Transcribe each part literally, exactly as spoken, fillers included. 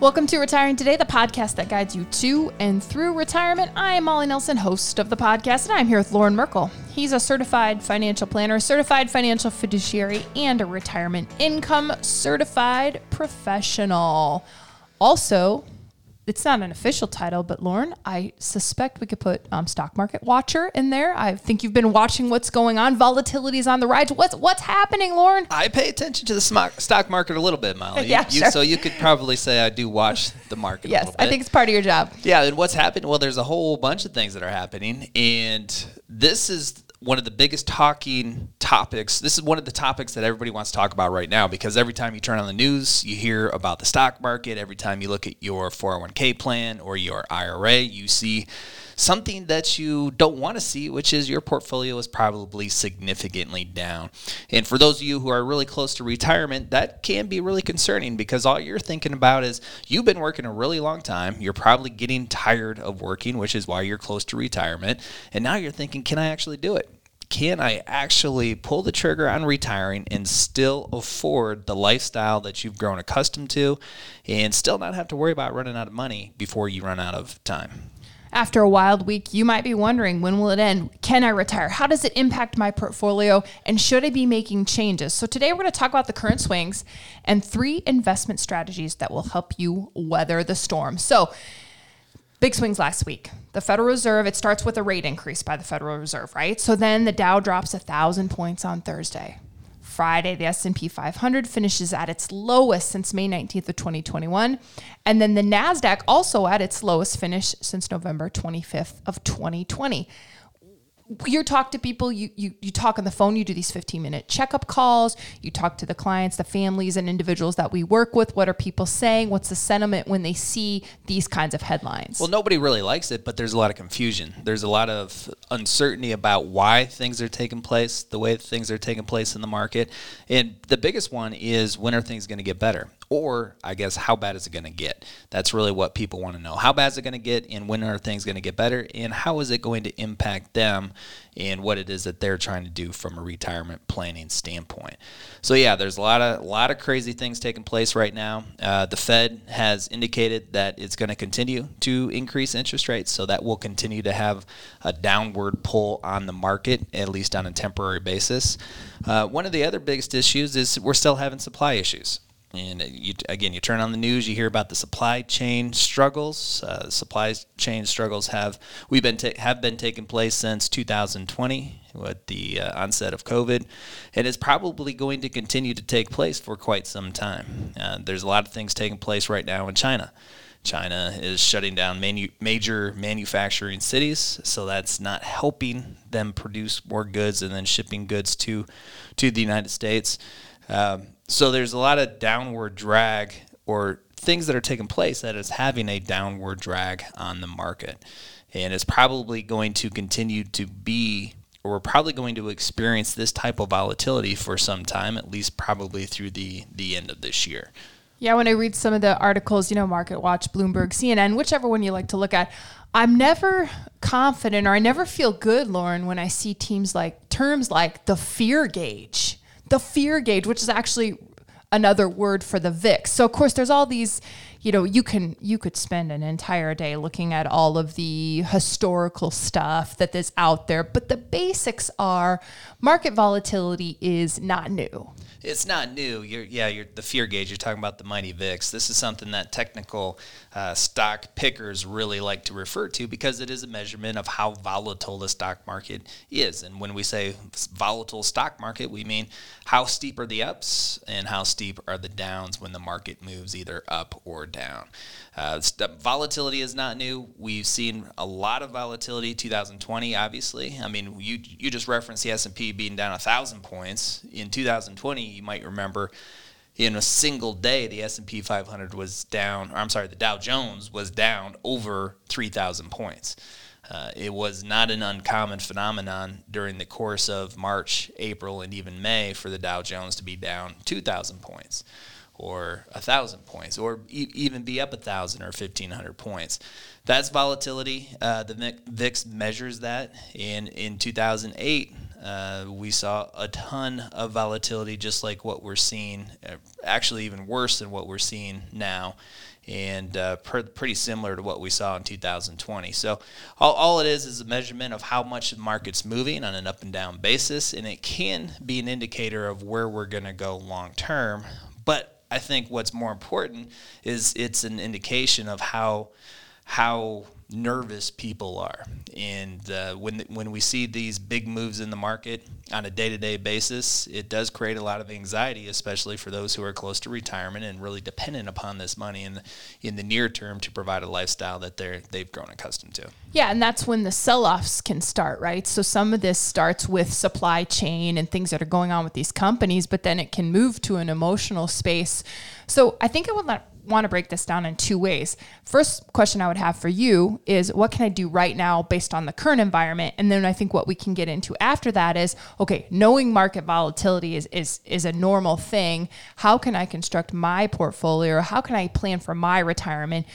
Welcome to Retiring Today, the podcast that guides you to and through retirement. I am Molly Nelson, host of the podcast, and I'm here with Lauren Merkel. He's a certified financial planner, certified financial fiduciary, and a retirement income certified professional. Also, it's not an official title, but Lauren, I suspect we could put um, stock market watcher in there. I think you've been watching what's going on. Volatility's on the rise. What's what's happening, Lauren? I pay attention to the stock market a little bit, Molly. yeah, you, sure. you, So you could probably say I do watch the market yes, a little bit. Yes, I think it's part of your job. Yeah, and what's happened? Well, there's a whole bunch of things that are happening, and this is one of the biggest talking topics. This is one of the topics that everybody wants to talk about right now, because every time you turn on the news, you hear about the stock market. Every time you look at your four oh one k plan or your I R A, you see something that you don't want to see, which is your portfolio is probably significantly down. And for those of you who are really close to retirement, that can be really concerning, because all you're thinking about is you've been working a really long time. You're probably getting tired of working, which is why you're close to retirement. And now you're thinking, can I actually do it? Can I actually pull the trigger on retiring and still afford the lifestyle that you've grown accustomed to and still not have to worry about running out of money before you run out of time? After a wild week, you might be wondering, when will it end? Can I retire? How does it impact my portfolio? And should I be making changes? So today we're going to talk about the current swings and three investment strategies that will help you weather the storm. So big swings last week. The Federal Reserve, it starts with a rate increase by the Federal Reserve, right? So then the Dow drops one thousand points on Thursday. Friday, the S and P five hundred finishes at its lowest since May nineteenth of twenty twenty-one. And then the NASDAQ also at its lowest finish since November twenty-fifth of twenty twenty. You talk to people, you, you you talk on the phone, you do these fifteen-minute checkup calls, you talk to the clients, the families and individuals that we work with. What are people saying? What's the sentiment when they see these kinds of headlines? Well, nobody really likes it, but there's a lot of confusion. There's a lot of uncertainty about why things are taking place, the way things are taking place in the market. And the biggest one is, when are things going to get better? Or, I guess, how bad is it going to get? That's really what people want to know. How bad is it going to get, and when are things going to get better, and how is it going to impact them and what it is that they're trying to do from a retirement planning standpoint? So, yeah, there's a lot of, lot of crazy things taking place right now. Uh, the Fed has indicated that it's going to continue to increase interest rates, so that will continue to have a downward pull on the market, at least on a temporary basis. Uh, one of the other biggest issues is we're still having supply issues. And you, again, you turn on the news, you hear about the supply chain struggles. Uh, supply chain struggles have we've been ta- have been taking place since two thousand twenty, with the uh, onset of COVID, and it's probably going to continue to take place for quite some time. Uh, there's a lot of things taking place right now in China. China is shutting down manu- major manufacturing cities, so that's not helping them produce more goods and then shipping goods to to the United States. Um, so there's a lot of downward drag, or things that are taking place that is having a downward drag on the market. And it's probably going to continue to be, or we're probably going to experience this type of volatility for some time, at least probably through the, the end of this year. Yeah, when I read some of the articles, you know, MarketWatch, Bloomberg, C N N, whichever one you like to look at, I'm never confident, or I never feel good, Lauren, when I see teams like terms like the fear gauge. The fear gauge, which is actually another word for the V I X. So of course there's all these, you know, you can, you could spend an entire day looking at all of the historical stuff that is out there, but the basics are market volatility is not new. It's not new. You're, yeah, you're the fear gauge. You're talking about the mighty V I X. This is something that technical uh, stock pickers really like to refer to, because it is a measurement of how volatile the stock market is. And when we say volatile stock market, we mean how steep are the ups and how steep are the downs when the market moves either up or down. Uh, st- volatility is not new. We've seen a lot of volatility. two thousand twenty, obviously. I mean, you you just referenced the S and P being down one thousand points in two thousand twenty. You might remember, in a single day, the S and P five hundred was down, or I'm sorry, the Dow Jones was down over three thousand points. Uh, it was not an uncommon phenomenon during the course of March, April, and even May for the Dow Jones to be down two thousand points, or one thousand points, or e- even be up one thousand or fifteen hundred points. That's volatility. Uh, the V I X measures that. And in two thousand eight, Uh, we saw a ton of volatility, just like what we're seeing, actually even worse than what we're seeing now, and uh, pr- pretty similar to what we saw in two thousand twenty. So all, all it is is a measurement of how much the market's moving on an up and down basis, and it can be an indicator of where we're going to go long term. But I think what's more important is it's an indication of how how nervous people are. And uh, when when we see these big moves in the market on a day-to-day basis, it does create a lot of anxiety, especially for those who are close to retirement and really dependent upon this money in the, in the near term to provide a lifestyle that they're they've grown accustomed to. Yeah, and that's when the sell-offs can start, right? So some of this starts with supply chain and things that are going on with these companies, but then it can move to an emotional space. So I think I would let want to break this down in two ways. First question I would have for you is, what can I do right now based on the current environment? And then I think what we can get into after that is, okay, knowing market volatility is is is a normal thing. How can I construct my portfolio? How can I plan for my retirement,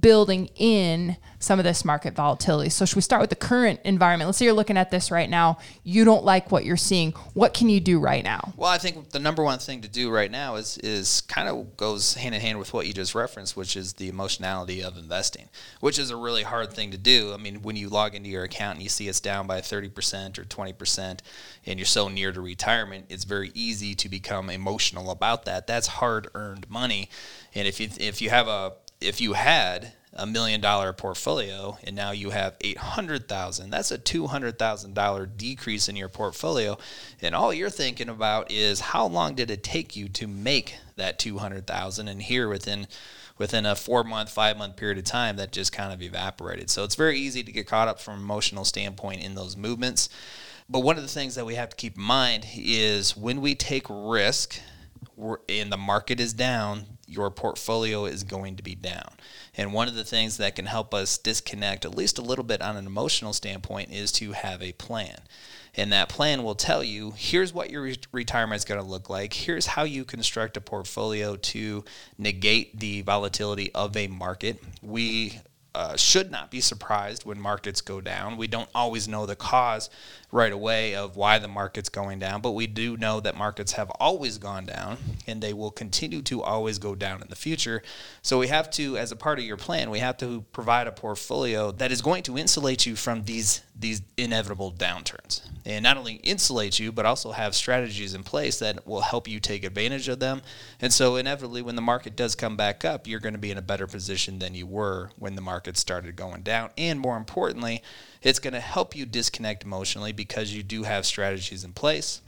building in some of this market volatility? So should we start with the current environment? Let's say you're looking at this right now. You don't like what you're seeing. What can you do right now? Well, I think the number one thing to do right now is is kind of goes hand in hand with what you just referenced, which is the emotionality of investing, which is a really hard thing to do. I mean, when you log into your account and you see it's down by thirty percent or twenty percent and you're so near to retirement, it's very easy to become emotional about that. That's hard-earned money. And if you, if you have a If you had a million dollar portfolio and now you have eight hundred thousand, that's a two hundred thousand dollars decrease in your portfolio. And all you're thinking about is how long did it take you to make that two hundred thousand? And here within within a four month, five month period of time, that just kind of evaporated. So it's very easy to get caught up from an emotional standpoint in those movements. But one of the things that we have to keep in mind is when we take risk and the market is down, your portfolio is going to be down. And one of the things that can help us disconnect at least a little bit on an emotional standpoint is to have a plan. And that plan will tell you, here's what your re- retirement is going to look like. Here's how you construct a portfolio to negate the volatility of a market. We Uh, should not be surprised when markets go down. We don't always know the cause right away of why the market's going down, but we do know that markets have always gone down and they will continue to always go down in the future. So we have to, as a part of your plan, we have to provide a portfolio that is going to insulate you from these these inevitable downturns. And not only insulate you, but also have strategies in place that will help you take advantage of them. And so inevitably, when the market does come back up, you're going to be in a better position than you were when the market started going down. And more importantly, it's going to help you disconnect emotionally because you do have strategies in place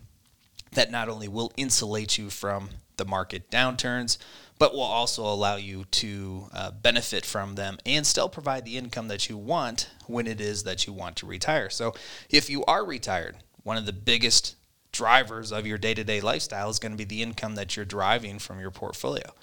that not only will insulate you from the market downturns, but will also allow you to uh, benefit from them and still provide the income that you want when it is that you want to retire. So if you are retired, one of the biggest drivers of your day-to-day lifestyle is going to be the income that you're deriving from your portfolio.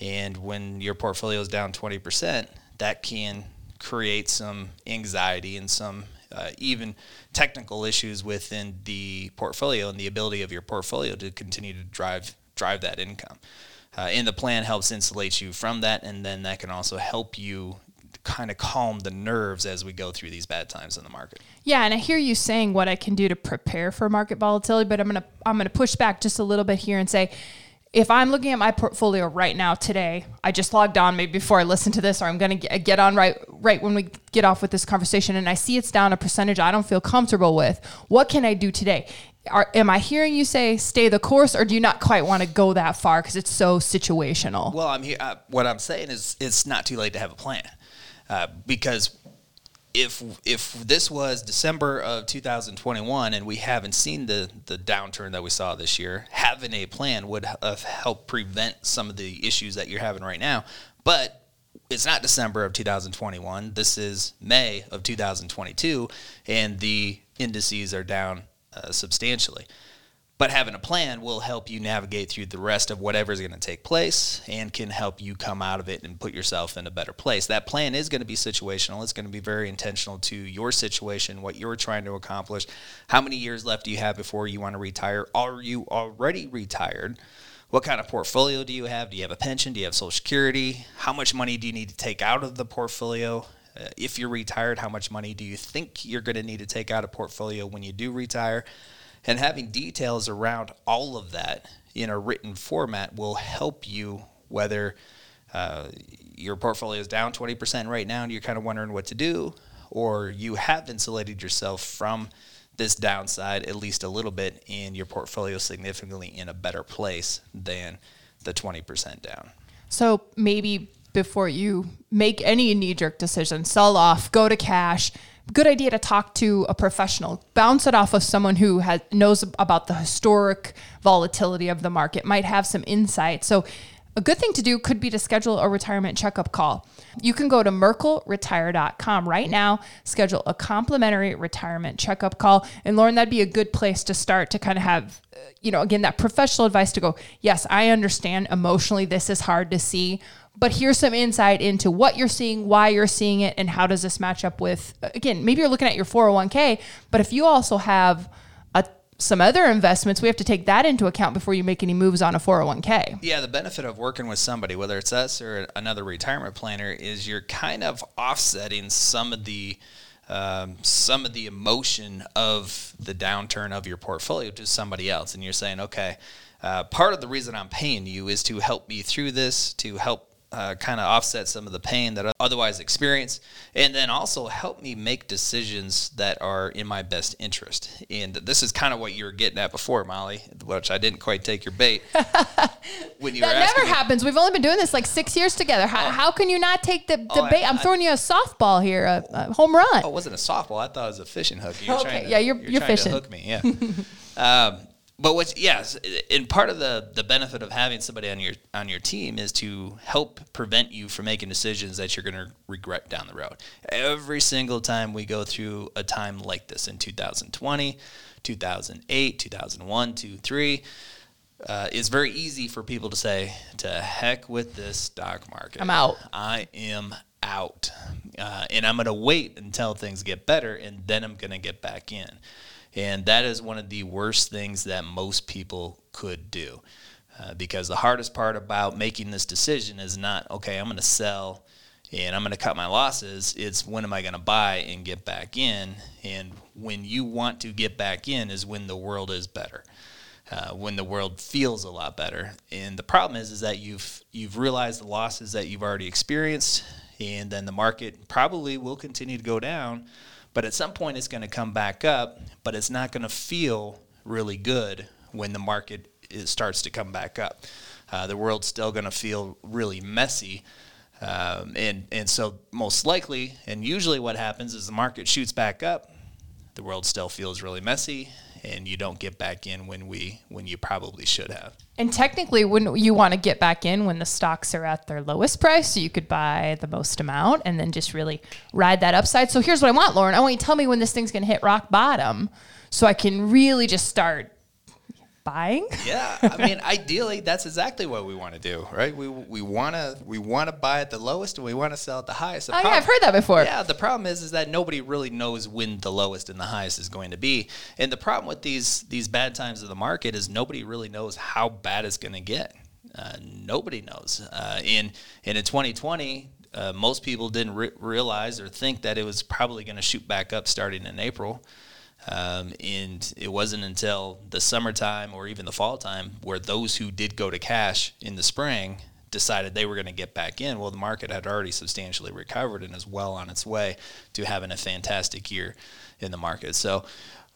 And when your portfolio is down twenty percent, that can create some anxiety and some Uh, even technical issues within the portfolio and the ability of your portfolio to continue to drive drive that income. Uh, and the plan helps insulate you from that, and then that can also help you kind of calm the nerves as we go through these bad times in the market. Yeah, and I hear you saying what I can do to prepare for market volatility, but I'm gonna I'm gonna push back just a little bit here and say, if I'm looking at my portfolio right now today, I just logged on maybe before I listen to this, or I'm going to get on right right when we get off with this conversation, and I see it's down a percentage I don't feel comfortable with. What can I do today? Are, am I hearing you say stay the course, or do you not quite want to go that far because it's so situational? Well, I'm here. Uh, what I'm saying is it's not too late to have a plan uh, because if if this was December of two thousand twenty-one and we haven't seen the, the downturn that we saw this year, having a plan would h- help prevent some of the issues that you're having right now. But it's not December of two thousand twenty-one. This is May of two thousand twenty-two, and the indices are down uh, substantially. But having a plan will help you navigate through the rest of whatever is going to take place and can help you come out of it and put yourself in a better place. That plan is going to be situational. It's going to be very intentional to your situation, what you're trying to accomplish, how many years left do you have before you want to retire? Are you already retired? What kind of portfolio do you have? Do you have a pension? Do you have Social Security? How much money do you need to take out of the portfolio? Uh, if you're retired, how much money do you think you're going to need to take out of portfolio when you do retire? And having details around all of that in a written format will help you whether uh, your portfolio is down twenty percent right now and you're kind of wondering what to do, or you have insulated yourself from this downside at least a little bit and your portfolio significantly in a better place than the twenty percent down. So maybe before you make any knee-jerk decision, sell off, go to cash, good idea to talk to a professional. Bounce it off of someone who has, knows about the historic volatility of the market, might have some insight. So a good thing to do could be to schedule a retirement checkup call. You can go to Merkle Retire dot com right now, schedule a complimentary retirement checkup call. And Lauren, that'd be a good place to start to kind of have, you know, again, that professional advice to go, yes, I understand emotionally this is hard to see, but here's some insight into what you're seeing, why you're seeing it, and how does this match up with, again, maybe you're looking at your four oh one k, but if you also have a some other investments, we have to take that into account before you make any moves on a four oh one k. Yeah, the benefit of working with somebody, whether it's us or another retirement planner, is you're kind of offsetting some of the um, some of the emotion of the downturn of your portfolio to somebody else. And you're saying, okay, uh, part of the reason I'm paying you is to help me through this, to help Uh, kind of offset some of the pain that I otherwise experience, and then also help me make decisions that are in my best interest. And this is kind of what you were getting at before, Molly, which I didn't quite take your bait. When you that were never me, happens. We've only been doing this like six years together. How, oh, how can you not take the, the oh, bait? I, I'm throwing I, you a softball here, a, a home run. Oh, it wasn't a softball. I thought it was a fishing hook. You're okay, trying to, yeah, you're, you're, you're trying fishing. to hook me, yeah. um, But what's, yes, and part of the, the benefit of having somebody on your on your team is to help prevent you from making decisions that you're going to regret down the road. Every single time we go through a time like this in two thousand twenty, two thousand eight, two thousand one, two thousand three, uh, it's very easy for people to say, to heck with this stock market. I'm out. I am out. Uh, and I'm going to wait until things get better, and then I'm going to get back in. And that is one of the worst things that most people could do, uh, because the hardest part about making this decision is not, okay, I'm going to sell and I'm going to cut my losses. It's when am I going to buy and get back in? And when you want to get back in is when the world is better, uh, when the world feels a lot better. And the problem is, is that you've you've realized the losses that you've already experienced, and then the market probably will continue to go down. But at some point, it's going to come back up, but it's not going to feel really good when the market is, starts to come back up. Uh, the world's still going to feel really messy. Um, and, and so most likely, and usually what happens is the market shoots back up, the world still feels really messy, and you don't get back in when we when you probably should have. And technically, wouldn't you want to get back in when the stocks are at their lowest price so you could buy the most amount and then just really ride that upside? So here's what I want, Lauren. I want you to tell me when this thing's going to hit rock bottom so I can really just start buying. Yeah, I mean, ideally, that's exactly what we want to do, right? We we want to we want to buy at the lowest and we want to sell at the highest. The oh, problem, yeah, I've heard that before. Yeah, the problem is is that nobody really knows when the lowest and the highest is going to be. And the problem with these these bad times of the market is nobody really knows how bad it's going to get. Uh, nobody knows. Uh, and, and in twenty twenty, uh, most people didn't re- realize or think that it was probably going to shoot back up starting in April. Um, and it wasn't until the summertime or even the fall time where those who did go to cash in the spring decided they were going to get back in. Well, the market had already substantially recovered and is well on its way to having a fantastic year in the market. So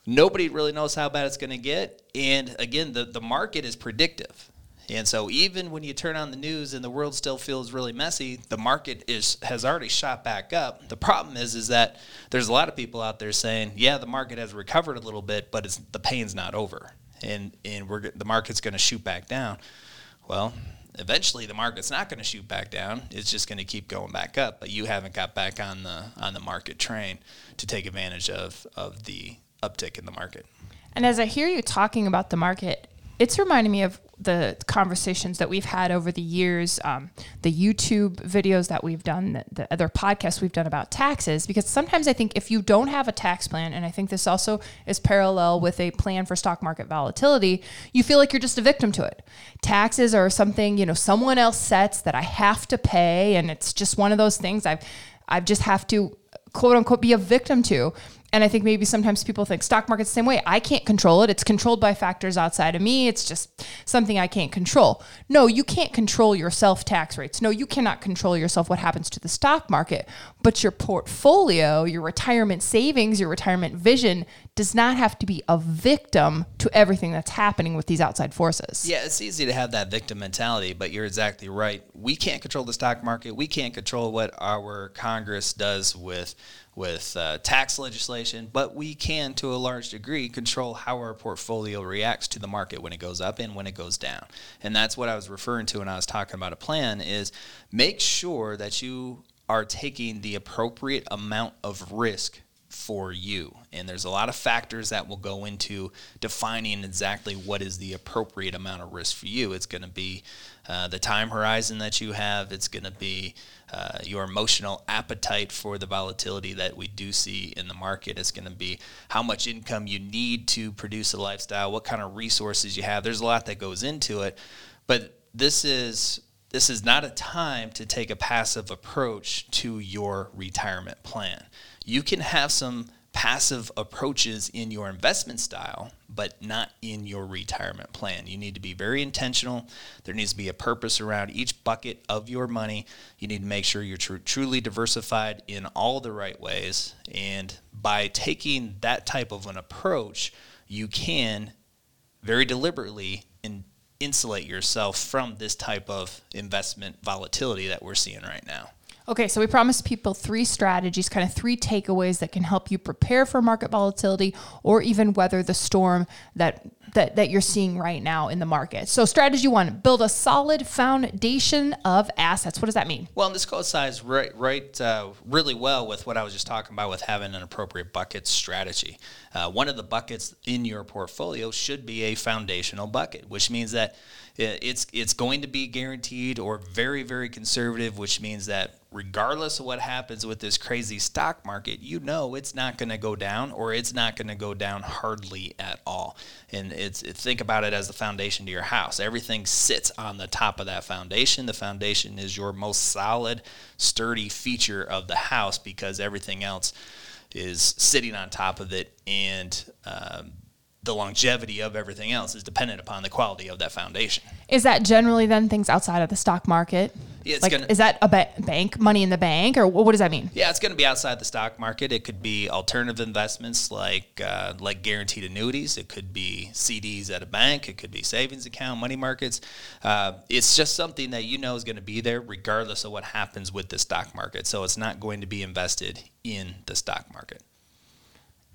nobody really knows how bad it's going to get. And again, the, the market is predictive. And so even when you turn on the news and the world still feels really messy, the market is has already shot back up. The problem is is that there's a lot of people out there saying, yeah, the market has recovered a little bit, but it's the pain's not over, and and we're the market's going to shoot back down. Well, eventually the market's not going to shoot back down. It's just going to keep going back up, but you haven't got back on the on the market train to take advantage of of the uptick in the market. And as I hear you talking about the market, it's reminding me of the conversations that we've had over the years, um, the YouTube videos that we've done, the, the other podcasts we've done about taxes, because sometimes I think if you don't have a tax plan, and I think this also is parallel with a plan for stock market volatility, you feel like you're just a victim to it. Taxes are something, you know, someone else sets that I have to pay, and it's just one of those things I've, I've just have to, quote unquote, be a victim to. And I think maybe sometimes people think stock market's the same way. I can't control it. It's controlled by factors outside of me. It's just something I can't control. No, you can't control your self-tax rates. No, you cannot control yourself what happens to the stock market. But your portfolio, your retirement savings, your retirement vision does not have to be a victim to everything that's happening with these outside forces. Yeah, it's easy to have that victim mentality, but you're exactly right. We can't control the stock market. We can't control what our Congress does with with uh, tax legislation, but we can, to a large degree, control how our portfolio reacts to the market when it goes up and when it goes down. And that's what I was referring to when I was talking about a plan, is make sure that you are taking the appropriate amount of risk for you. And there's a lot of factors that will go into defining exactly what is the appropriate amount of risk for you. It's going to be uh, the time horizon that you have. It's going to be uh, your emotional appetite for the volatility that we do see in the market. It's going to be how much income you need to produce a lifestyle, what kind of resources you have. There's a lot that goes into it. But this is this is not a time to take a passive approach to your retirement plan. You can have some passive approaches in your investment style, but not in your retirement plan. You need to be very intentional. There needs to be a purpose around each bucket of your money. You need to make sure you're tr- truly diversified in all the right ways. And by taking that type of an approach, you can very deliberately in- insulate yourself from this type of investment volatility that we're seeing right now. Okay, so we promised people three strategies, kind of three takeaways that can help you prepare for market volatility or even weather the storm that that that you're seeing right now in the market. So strategy one, build a solid foundation of assets. What does that mean? Well, this coincides right, right uh, really well with what I was just talking about with having an appropriate bucket strategy. Uh, one of the buckets in your portfolio should be a foundational bucket, which means that it's it's going to be guaranteed or very, very conservative, which means that regardless of what happens with this crazy stock market, you know it's not going to go down, or it's not going to go down hardly at all. And it's it, think about it as the foundation to your house. Everything sits on the top of that foundation. The foundation is your most solid, sturdy feature of the house because everything else is sitting on top of it, and um, the longevity of everything else is dependent upon the quality of that foundation. Is that generally then things outside of the stock market? It's like, gonna, is that a ba- bank, money in the bank, or what does that mean? Yeah, it's going to be outside the stock market. It could be alternative investments like uh, like guaranteed annuities. It could be C Ds at a bank. It could be savings account, money markets. Uh, it's just something that you know is going to be there regardless of what happens with the stock market. So it's not going to be invested in the stock market.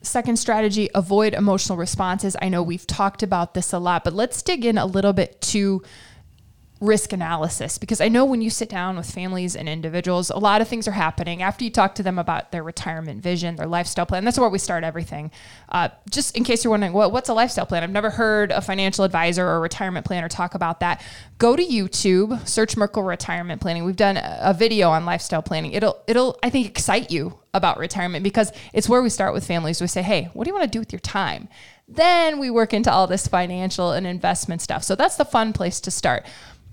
Second strategy, avoid emotional responses. I know we've talked about this a lot, but let's dig in a little bit to risk analysis, because I know when you sit down with families and individuals, a lot of things are happening after you talk to them about their retirement vision, their lifestyle plan. That's where we start everything. Uh, just in case you're wondering, well, what's a lifestyle plan? I've never heard a financial advisor or a retirement planner talk about that. Go to YouTube, search Merkle Retirement Planning. We've done a video on lifestyle planning. It'll, it'll, I think, excite you about retirement, because it's where we start with families. We say, hey, what do you want to do with your time? Then we work into all this financial and investment stuff. So that's the fun place to start.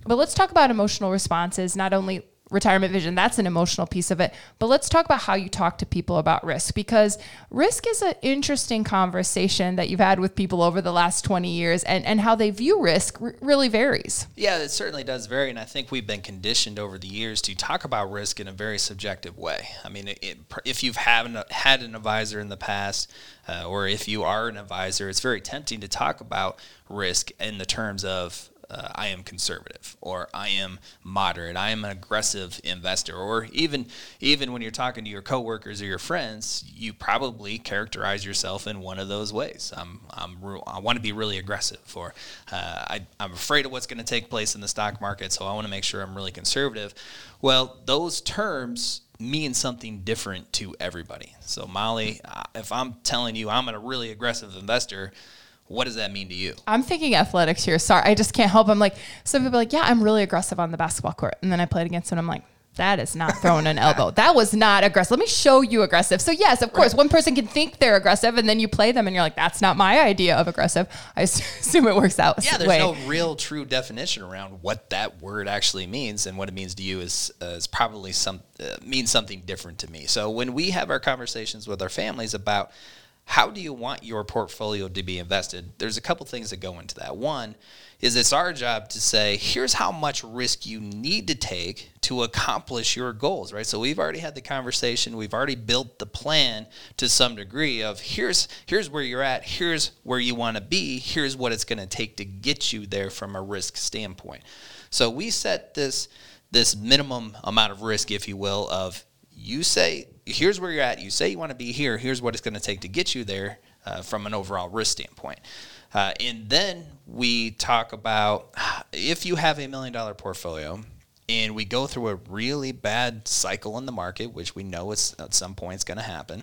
But let's talk about emotional responses, not only retirement vision, that's an emotional piece of it, but let's talk about how you talk to people about risk, because risk is an interesting conversation that you've had with people over the last twenty years, and, and how they view risk r- really varies. Yeah, it certainly does vary, and I think we've been conditioned over the years to talk about risk in a very subjective way. I mean, it, it, if you've an, had an advisor in the past, uh, or if you are an advisor, it's very tempting to talk about risk in the terms of Uh, I am conservative, or I am moderate, I am an aggressive investor, or even even when you're talking to your coworkers or your friends, you probably characterize yourself in one of those ways. I'm I'm real, I want to be really aggressive, or uh, I, I'm afraid of what's going to take place in the stock market, so I want to make sure I'm really conservative. Well, those terms mean something different to everybody. So Molly, if I'm telling you I'm a really aggressive investor, what does that mean to you? I'm thinking athletics here. Sorry, I just can't help. I'm like, some people are like, yeah, I'm really aggressive on the basketball court. And then I played against them, and I'm like, That is not throwing an elbow. That was not aggressive. Let me show you aggressive. So yes, of course, right. One person can think they're aggressive and then you play them and you're like, that's not my idea of aggressive. I assume it works out. Yeah, there's way. no real true definition around what that word actually means, and what it means to you is uh, is probably some uh, means something different to me. So when we have our conversations with our families about how do you want your portfolio to be invested, there's a couple things that go into that. One is it's our job to say, here's how much risk you need to take to accomplish your goals, right? So we've already had the conversation. We've already built the plan to some degree of here's here's where you're at. Here's where you want to be. Here's what it's going to take to get you there from a risk standpoint. So we set this, this minimum amount of risk, if you will, of you say, here's where you're at. You say you want to be here. Here's what it's going to take to get you there uh, from an overall risk standpoint. Uh, and then we talk about if you have a million dollar portfolio and we go through a really bad cycle in the market, which we know is at some point is going to happen,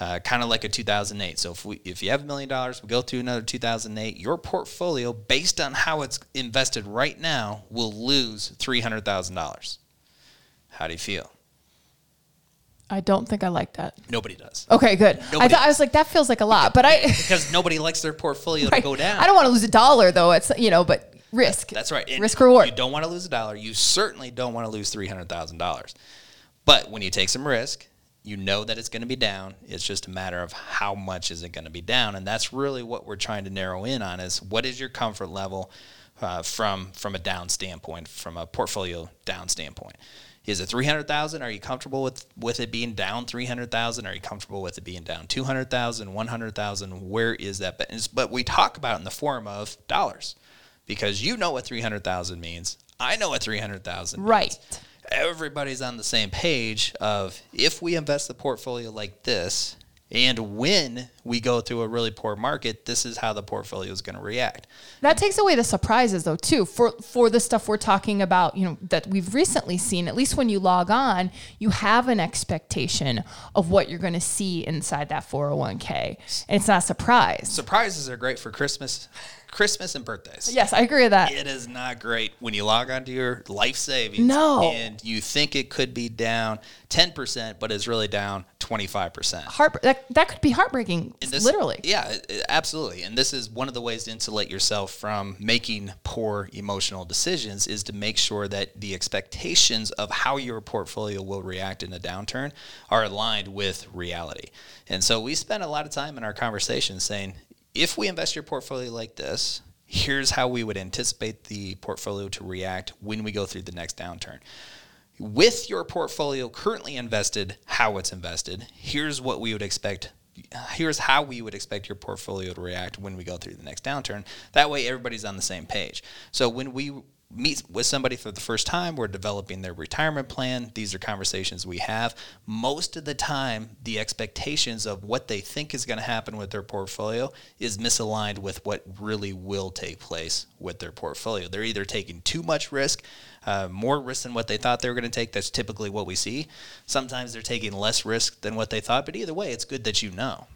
uh, kind of like a two thousand eight. So if we, if you have a million dollars, we go through another two thousand eight, your portfolio, based on how it's invested right now, will lose three hundred thousand dollars. How do you feel? I don't think I like that. Nobody does. Okay, good. Nobody I thought I was like, that feels like a lot, but I because nobody likes their portfolio right. to go down. I don't want to lose a dollar though. It's you know, but risk. That's right. And risk reward. You don't want to lose a dollar. You certainly don't want to lose three hundred thousand dollars. But when you take some risk, you know that it's going to be down. It's just a matter of how much is it going to be down, and that's really what we're trying to narrow in on: is what is your comfort level uh, from from a down standpoint, from a portfolio down standpoint. Is it three hundred thousand? Are you comfortable with, with it being down three hundred thousand? Are you comfortable with it being down two hundred thousand, one hundred thousand? Where is that? But we talk about it in the form of dollars because you know what three hundred thousand means. I know what three hundred thousand means. Right. Everybody's on the same page of if we invest the portfolio like this and when we go through a really poor market, this is how the portfolio is going to react. That takes away the surprises, though, too, for for the stuff we're talking about, you know, that we've recently seen. At least when you log on, you have an expectation of what you're going to see inside that four oh one k, and it's not a surprise. Surprises are great for Christmas, Christmas and birthdays. Yes, I agree with that. It is not great when you log on to your life savings no. and you think it could be down ten percent, but it's really down twenty-five percent. Heartbreak. That, that could be heartbreaking. This, Literally. Yeah, absolutely. And this is one of the ways to insulate yourself from making poor emotional decisions is to make sure that the expectations of how your portfolio will react in a downturn are aligned with reality. And so we spend a lot of time in our conversations saying, if we invest your portfolio like this, here's how we would anticipate the portfolio to react when we go through the next downturn. With your portfolio currently invested, how it's invested, here's what we would expect Here's how we would expect your portfolio to react when we go through the next downturn. That way, everybody's on the same page. So when we meet with somebody for the first time, we're developing their retirement plan. These are conversations we have. Most of the time, the expectations of what they think is going to happen with their portfolio is misaligned with what really will take place with their portfolio. They're either taking too much risk, uh, more risk than what they thought they were going to take. That's typically what we see. Sometimes they're taking less risk than what they thought, but either way, it's good that you know.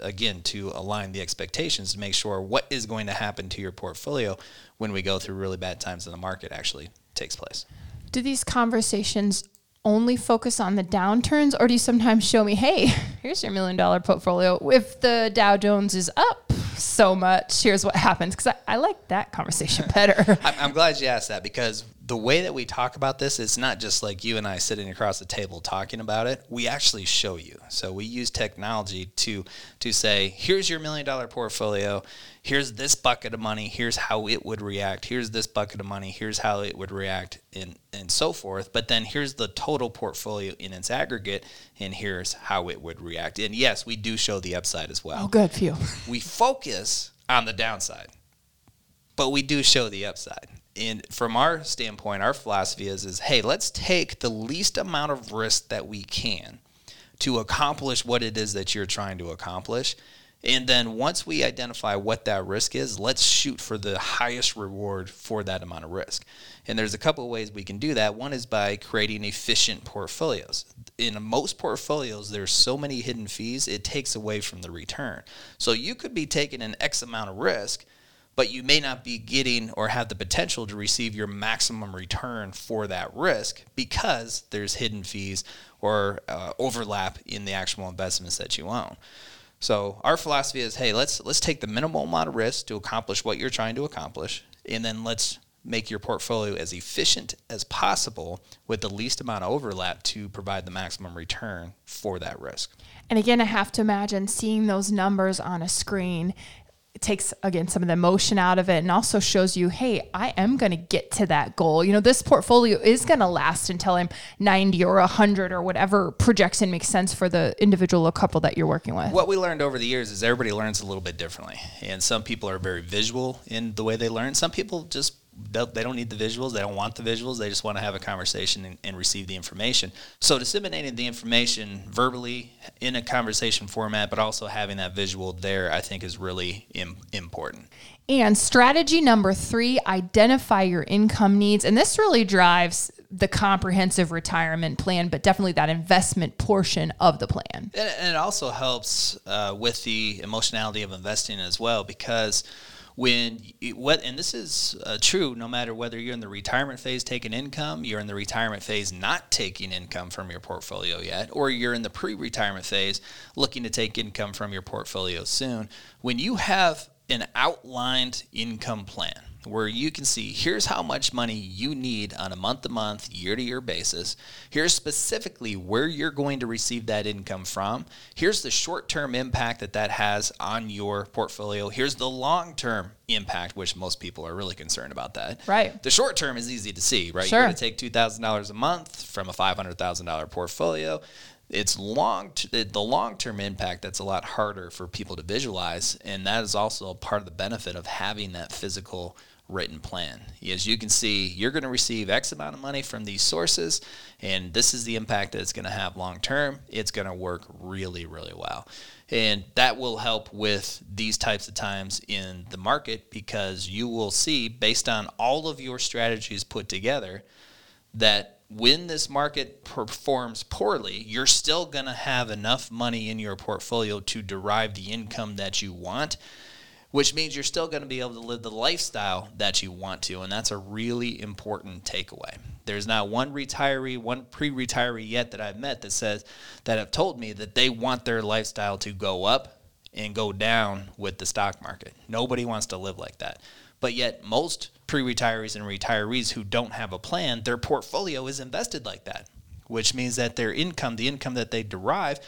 Again, to align the expectations to make sure what is going to happen to your portfolio when we go through really bad times in the market actually takes place. Do these conversations only focus on the downturns, or do you sometimes show me, hey, here's your million dollar portfolio. If the Dow Jones is up so much, here's what happens? Because I, I like that conversation better. I'm glad you asked that because the way that we talk about this, it's not just like you and I sitting across the table talking about it. We actually show you. So we use technology to to say, here's your million dollar portfolio. Here's this bucket of money. Here's how it would react. Here's this bucket of money. Here's how it would react and, and so forth. But then here's the total portfolio in its aggregate, and here's how it would react. And yes, we do show the upside as well. Oh, good for you. We focus on the downside, but we do show the upside. And from our standpoint, our philosophy is, is, hey, let's take the least amount of risk that we can to accomplish what it is that you're trying to accomplish. And then once we identify what that risk is, let's shoot for the highest reward for that amount of risk. And there's a couple of ways we can do that. One is by creating efficient portfolios. In most portfolios, there's so many hidden fees, it takes away from the return. So you could be taking an X amount of risk, but you may not be getting or have the potential to receive your maximum return for that risk because there's hidden fees or uh, overlap in the actual investments that you own. So our philosophy is, hey, let's let's take the minimal amount of risk to accomplish what you're trying to accomplish, and then let's make your portfolio as efficient as possible with the least amount of overlap to provide the maximum return for that risk. And again, I have to imagine seeing those numbers on a screen. It takes, again, some of the emotion out of it, and also shows you, hey, I am going to get to that goal. You know, this portfolio is going to last until I'm ninety or one hundred or whatever projection makes sense for the individual or couple that you're working with. What we learned over the years is everybody learns a little bit differently. And some people are very visual in the way they learn. Some people just, they don't need the visuals. They don't want the visuals. They just want to have a conversation and, and receive the information. So disseminating the information verbally in a conversation format, but also having that visual there, I think is really im- important. And strategy number three, identify your income needs. And this really drives the comprehensive retirement plan, but definitely that investment portion of the plan. And, and it also helps uh, with the emotionality of investing as well, because When you, what and this is uh, true no matter whether you're in the retirement phase taking income, you're in the retirement phase not taking income from your portfolio yet, or you're in the pre-retirement phase looking to take income from your portfolio soon. When you have an outlined income plan where you can see, here's how much money you need on a month-to-month, year-to-year basis. Here's specifically where you're going to receive that income from. Here's the short-term impact that that has on your portfolio. Here's the long-term impact, which most people are really concerned about that. Right. The short-term is easy to see, right? Sure. You're going to take two thousand dollars a month from a five hundred thousand dollars portfolio. It's long t- the long-term impact that's a lot harder for people to visualize, and that is also part of the benefit of having that physical written plan. As you can see, you're going to receive X amount of money from these sources, and this is the impact that it's going to have long-term. It's going to work really, really well. And that will help with these types of times in the market, because you will see, based on all of your strategies put together, that when this market performs poorly, you're still going to have enough money in your portfolio to derive the income that you want, which means you're still going to be able to live the lifestyle that you want to, and that's a really important takeaway. There's not one retiree, one pre-retiree yet that I've met that says that have told me that they want their lifestyle to go up and go down with the stock market. Nobody wants to live like that. But yet most pre-retirees and retirees who don't have a plan, their portfolio is invested like that, which means that their income, the income that they derive,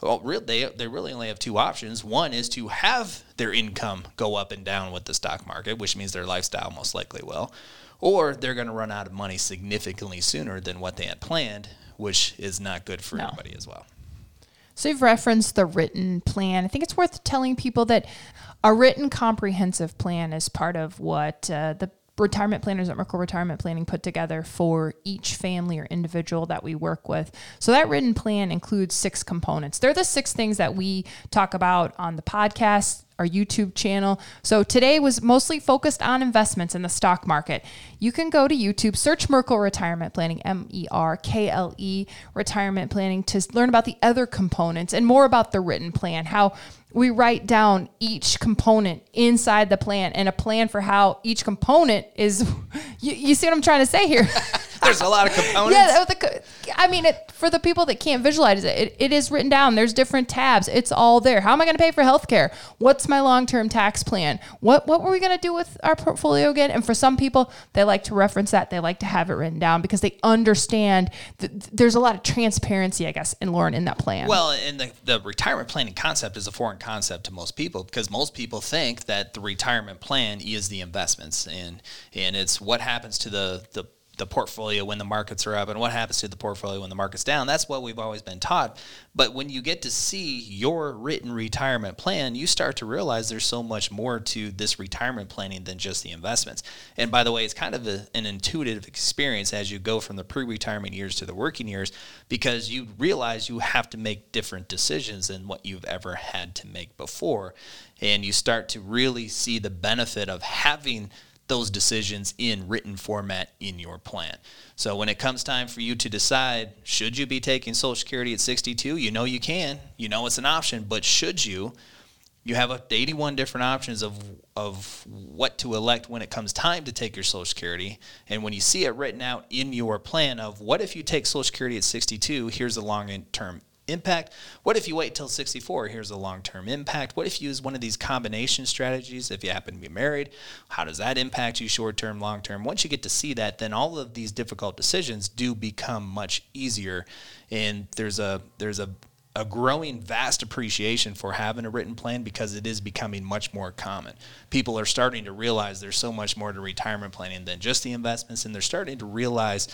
well, really, they, they really only have two options. One is to have their income go up and down with the stock market, which means their lifestyle most likely will, or they're going to run out of money significantly sooner than what they had planned, which is not good for no. anybody as well. So you've referenced the written plan. I think it's worth telling people that a written comprehensive plan is part of what uh, the retirement planners at Merkle Retirement Planning put together for each family or individual that we work with. So that written plan includes six components. They're the six things that we talk about on the podcast, our YouTube channel. So today was mostly focused on investments in the stock market. You can go to YouTube, search Merkle Retirement Planning, M E R K L E Retirement Planning, to learn about the other components and more about the written plan, how we write down each component inside the plan and a plan for how each component is. You, you see what I'm trying to say here? There's a lot of components. Yeah, the, I mean, it, for the people that can't visualize it, it, it is written down. There's different tabs. It's all there. How am I going to pay for healthcare? What's my long-term tax plan? What what were we going to do with our portfolio again? And for some people, they like to reference that. They like to have it written down because they understand that there's a lot of transparency, I guess, in Lauren, in that plan. Well, and the, the retirement planning concept is a foreign concept to most people, because most people think that the retirement plan is the investments, and and it's what happens to the the the portfolio when the markets are up and what happens to the portfolio when the market's down. That's what we've always been taught. But when you get to see your written retirement plan, you start to realize there's so much more to this retirement planning than just the investments. And by the way, it's kind of a, an intuitive experience as you go from the pre-retirement years to the working years, because you realize you have to make different decisions than what you've ever had to make before. And you start to really see the benefit of having those decisions in written format in your plan. So when it comes time for you to decide, should you be taking Social Security at sixty-two? You know you can, you know it's an option, but should you, You have up to eighty-one different options of of what to elect when it comes time to take your Social Security. And when you see it written out in your plan of what if you take Social Security at sixty-two, here's the long-term impact. What if you wait till sixty-four? Here's the long-term impact. What if you use one of these combination strategies if you happen to be married? How does that impact you short-term, long-term? Once you get to see that, then all of these difficult decisions do become much easier. And there's a there's a a growing vast appreciation for having a written plan because it is becoming much more common. People are starting to realize there's so much more to retirement planning than just the investments, and they're starting to realize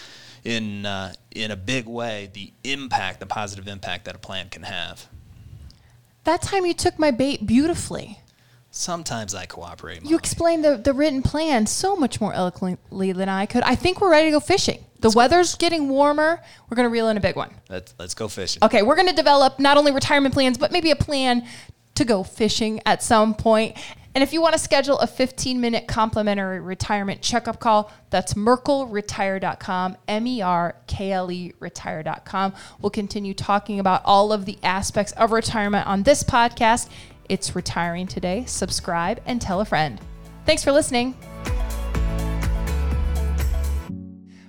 in uh, in a big way the impact, the positive impact that a plan can have. That time you took my bait beautifully. Sometimes I cooperate, Molly. You explained the, the written plan so much more eloquently than I could. I think we're ready to go fishing. The let's weather's go. Getting warmer. We're going to reel in a big one. Let's, let's go fishing. Okay, we're going to develop not only retirement plans, but maybe a plan to go fishing at some point. And if you want to schedule a fifteen-minute complimentary retirement checkup call, that's Merkle Retire dot com, M E R K L E, Retire dot com. We'll continue talking about all of the aspects of retirement on this podcast. It's Retiring Today. Subscribe and tell a friend. Thanks for listening.